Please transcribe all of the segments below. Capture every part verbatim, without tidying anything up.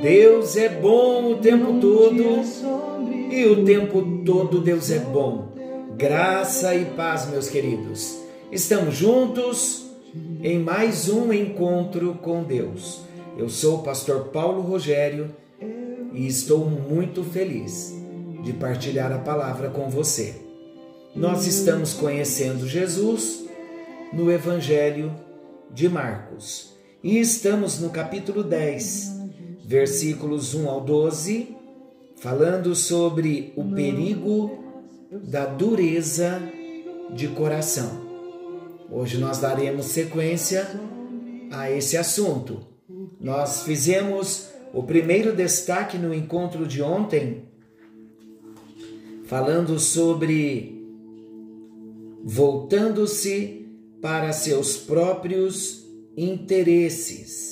Deus é bom o tempo todo, e o tempo todo Deus é bom. Graça e paz, meus queridos. Estamos juntos em mais um encontro com Deus. Eu sou o pastor Paulo Rogério e estou muito feliz de partilhar a palavra com você. Nós estamos conhecendo Jesus no Evangelho de Marcos e estamos no capítulo dez. Versículos um ao doze, falando sobre o perigo da dureza de coração. Hoje nós daremos sequência a esse assunto. Nós fizemos o primeiro destaque no encontro de ontem, falando sobre voltando-se para seus próprios interesses.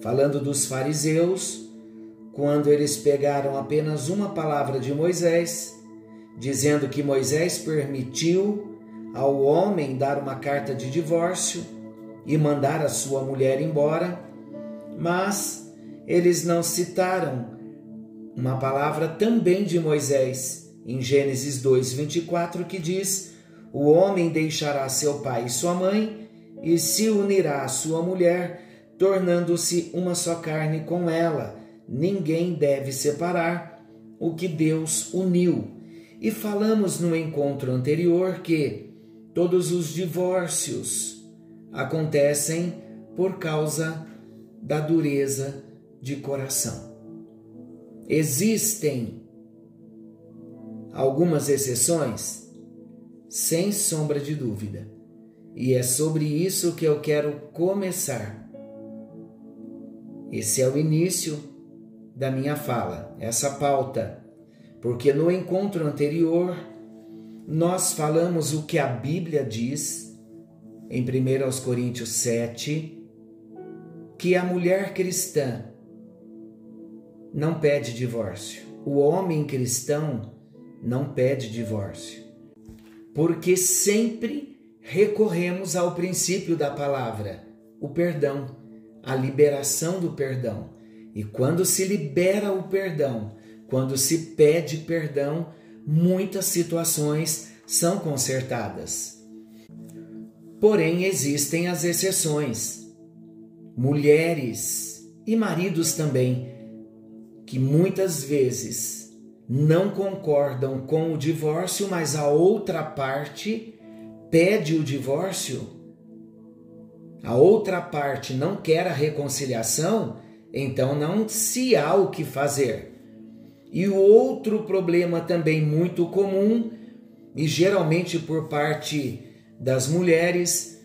Falando dos fariseus, quando eles pegaram apenas uma palavra de Moisés, dizendo que Moisés permitiu ao homem dar uma carta de divórcio e mandar a sua mulher embora, mas eles não citaram uma palavra também de Moisés, em Gênesis dois, vinte e quatro, que diz: o homem deixará seu pai e sua mãe e se unirá à sua mulher, tornando-se uma só carne com ela. Ninguém deve separar o que Deus uniu. E falamos no encontro anterior que todos os divórcios acontecem por causa da dureza de coração. Existem algumas exceções, sem sombra de dúvida. E é sobre isso que eu quero começar. Esse é o início da minha fala, essa pauta, porque no encontro anterior nós falamos o que a Bíblia diz, em primeira aos Coríntios sete, que a mulher cristã não pede divórcio, o homem cristão não pede divórcio, porque sempre recorremos ao princípio da palavra, o perdão. A liberação do perdão. E quando se libera o perdão, quando se pede perdão, muitas situações são consertadas. Porém, existem as exceções. Mulheres e maridos também, que muitas vezes não concordam com o divórcio, mas a outra parte pede o divórcio. A outra parte não quer a reconciliação, então não se há o que fazer. E o outro problema também muito comum, e geralmente por parte das mulheres,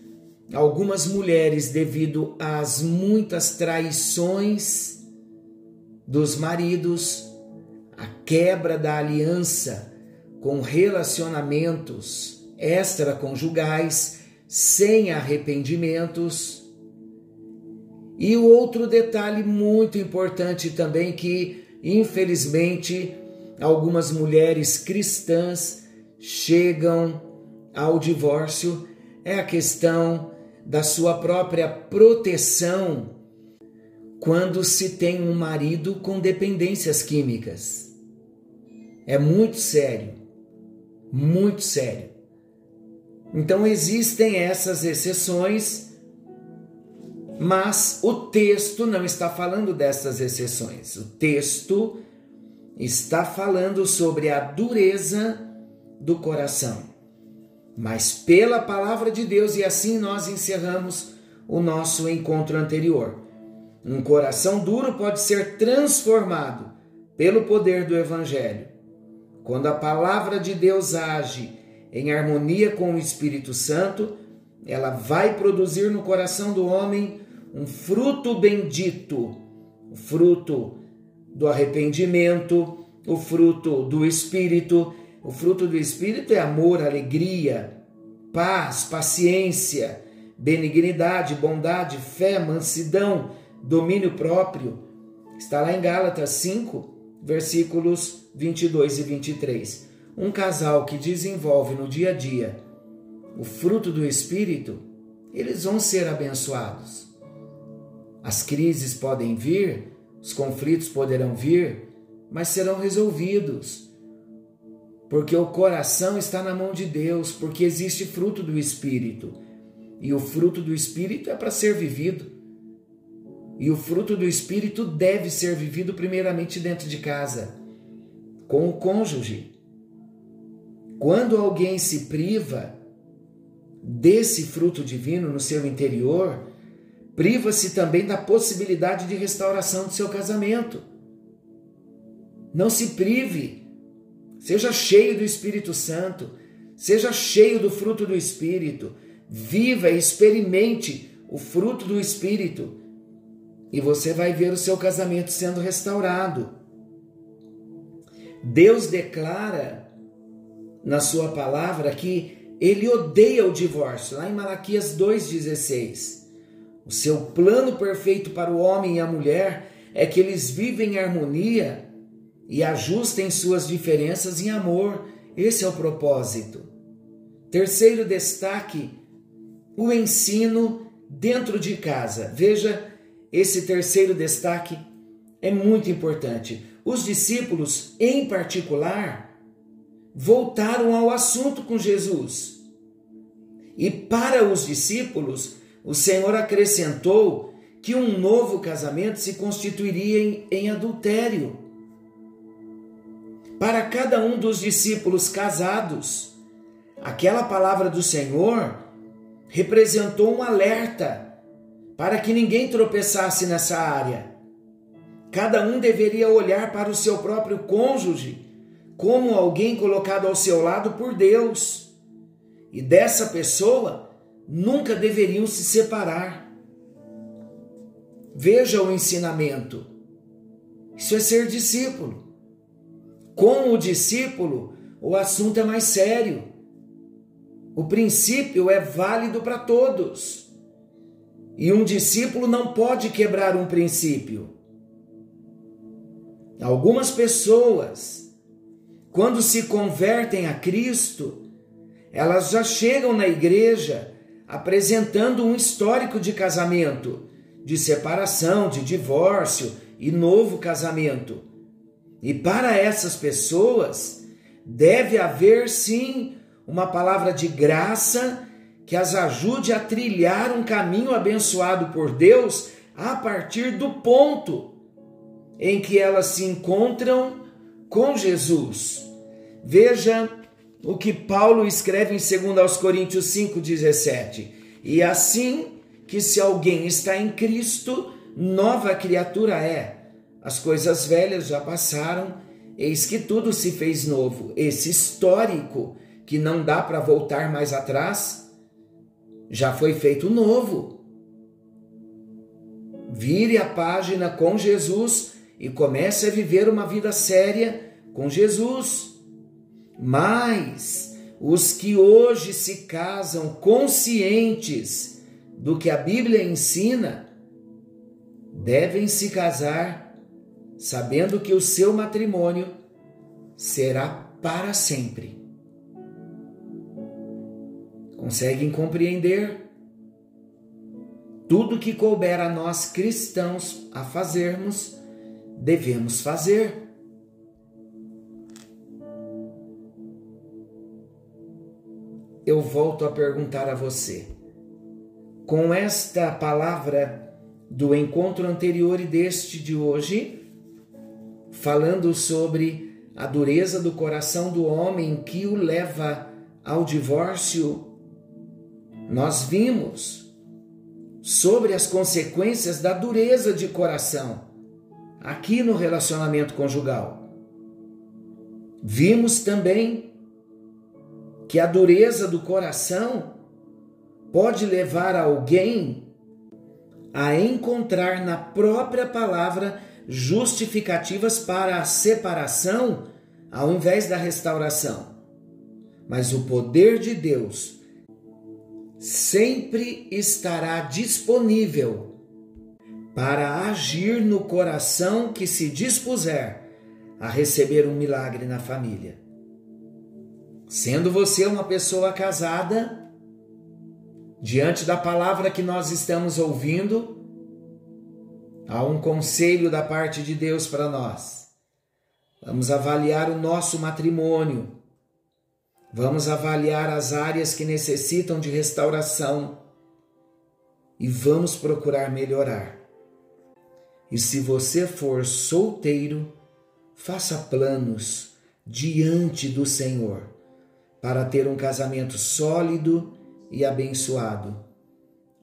algumas mulheres, devido às muitas traições dos maridos, a quebra da aliança com relacionamentos extraconjugais, sem arrependimentos. E o outro detalhe muito importante também, que infelizmente algumas mulheres cristãs chegam ao divórcio, é a questão da sua própria proteção quando se tem um marido com dependências químicas. É muito sério, muito sério. Então existem essas exceções, mas o texto não está falando dessas exceções. O texto está falando sobre a dureza do coração. Mas pela palavra de Deus, e assim nós encerramos o nosso encontro anterior. Um coração duro pode ser transformado pelo poder do Evangelho. Quando a palavra de Deus age em harmonia com o Espírito Santo, ela vai produzir no coração do homem um fruto bendito, o fruto do arrependimento, o fruto do Espírito. O fruto do Espírito é amor, alegria, paz, paciência, benignidade, bondade, fé, mansidão, domínio próprio. Está lá em Gálatas cinco, versículos vinte e dois e vinte e três. Um casal que desenvolve no dia a dia o fruto do Espírito, eles vão ser abençoados. As crises podem vir, os conflitos poderão vir, mas serão resolvidos, porque o coração está na mão de Deus, porque existe fruto do Espírito, e o fruto do Espírito é para ser vivido, e o fruto do Espírito deve ser vivido primeiramente dentro de casa, com o cônjuge. Quando alguém se priva desse fruto divino no seu interior, priva-se também da possibilidade de restauração do seu casamento. Não se prive. Seja cheio do Espírito Santo. Seja cheio do fruto do Espírito. Viva e experimente o fruto do Espírito. E você vai ver o seu casamento sendo restaurado. Deus declara na sua palavra que ele odeia o divórcio. Lá em Malaquias dois, dezesseis. O seu plano perfeito para o homem e a mulher é que eles vivem em harmonia e ajustem suas diferenças em amor. Esse é o propósito. Terceiro destaque, o ensino dentro de casa. Veja, esse terceiro destaque é muito importante. Os discípulos, em particular, voltaram ao assunto com Jesus. E para os discípulos, o Senhor acrescentou que um novo casamento se constituiria em, em adultério. Para cada um dos discípulos casados, aquela palavra do Senhor representou um alerta para que ninguém tropeçasse nessa área. Cada um deveria olhar para o seu próprio cônjuge como alguém colocado ao seu lado por Deus. E dessa pessoa nunca deveriam se separar. Veja o ensinamento. Isso é ser discípulo. Com o discípulo, o assunto é mais sério. O princípio é válido para todos. E um discípulo não pode quebrar um princípio. Algumas pessoas, quando se convertem a Cristo, elas já chegam na igreja apresentando um histórico de casamento, de separação, de divórcio e novo casamento. E para essas pessoas deve haver sim uma palavra de graça que as ajude a trilhar um caminho abençoado por Deus a partir do ponto em que elas se encontram com Jesus. Veja o que Paulo escreve em dois Coríntios cinco, dezessete. E assim que se alguém está em Cristo, nova criatura é. As coisas velhas já passaram, eis que tudo se fez novo. Esse histórico que não dá para voltar mais atrás, já foi feito novo. Vire a página com Jesus e comece a viver uma vida séria com Jesus. Mas os que hoje se casam conscientes do que a Bíblia ensina, devem se casar sabendo que o seu matrimônio será para sempre. Conseguem compreender? Tudo que couber a nós cristãos a fazermos, devemos fazer. Eu volto a perguntar a você, com esta palavra do encontro anterior e deste de hoje, falando sobre a dureza do coração do homem que o leva ao divórcio, nós vimos sobre as consequências da dureza de coração aqui no relacionamento conjugal. Vimos também que a dureza do coração pode levar alguém a encontrar na própria palavra justificativas para a separação ao invés da restauração. Mas o poder de Deus sempre estará disponível para agir no coração que se dispuser a receber um milagre na família. Sendo você uma pessoa casada, diante da palavra que nós estamos ouvindo, há um conselho da parte de Deus para nós. Vamos avaliar o nosso matrimônio. Vamos avaliar as áreas que necessitam de restauração. E vamos procurar melhorar. E se você for solteiro, faça planos diante do Senhor para ter um casamento sólido e abençoado.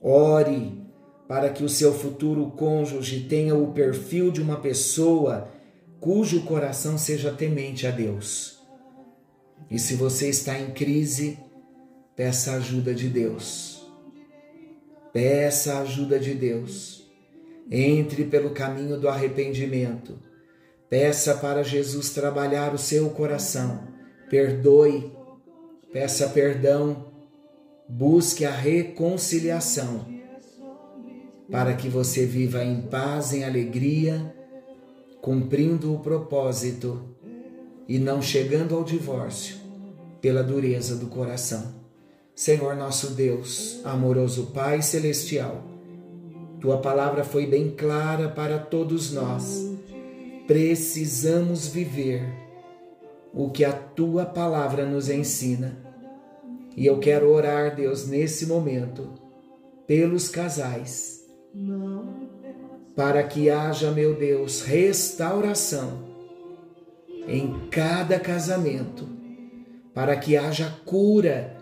Ore para que o seu futuro cônjuge tenha o perfil de uma pessoa cujo coração seja temente a Deus. E se você está em crise, peça a ajuda de Deus. Peça a ajuda de Deus. Entre pelo caminho do arrependimento. Peça para Jesus trabalhar o seu coração. Perdoe. Peça perdão, busque a reconciliação, para que você viva em paz, em alegria, cumprindo o propósito e não chegando ao divórcio pela dureza do coração. Senhor nosso Deus, amoroso Pai Celestial, Tua palavra foi bem clara para todos nós. Precisamos viver o que a Tua palavra nos ensina. E eu quero orar, Deus, nesse momento, pelos casais, para que haja, meu Deus, restauração em cada casamento, para que haja cura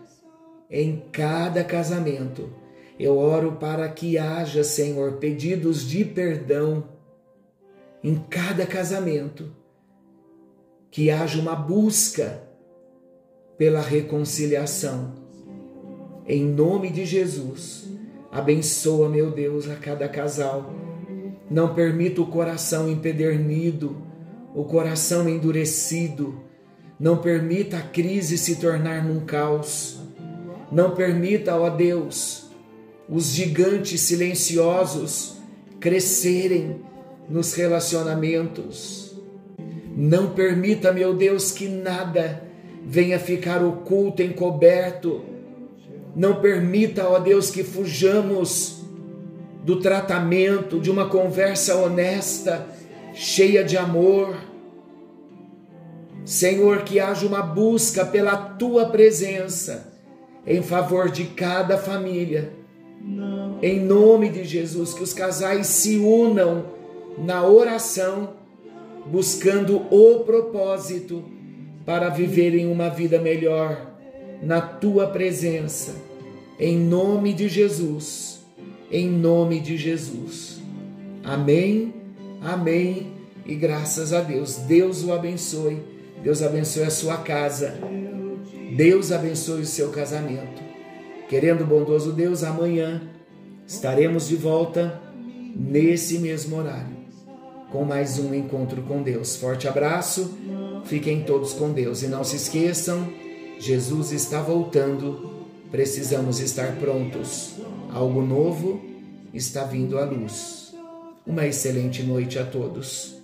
em cada casamento. Eu oro para que haja, Senhor, pedidos de perdão em cada casamento, que haja uma busca pela reconciliação. Em nome de Jesus, abençoa, meu Deus, a cada casal. Não permita o coração empedernido, o coração endurecido. Não permita a crise se tornar num caos. Não permita, ó Deus, os gigantes silenciosos crescerem nos relacionamentos. Não permita, meu Deus, que nada venha ficar oculto, encoberto. Não permita, ó Deus, que fujamos do tratamento, de uma conversa honesta, cheia de amor. Senhor, que haja uma busca pela Tua presença em favor de cada família. Em nome de Jesus, que os casais se unam na oração, buscando o propósito para viverem uma vida melhor na Tua presença. Em nome de Jesus. Em nome de Jesus. Amém, amém e graças a Deus. Deus o abençoe. Deus abençoe a sua casa. Deus abençoe o seu casamento. Querendo o bondoso Deus, amanhã estaremos de volta nesse mesmo horário, com mais um encontro com Deus. Forte abraço, fiquem todos com Deus. E não se esqueçam, Jesus está voltando, precisamos estar prontos. Algo novo está vindo à luz. Uma excelente noite a todos.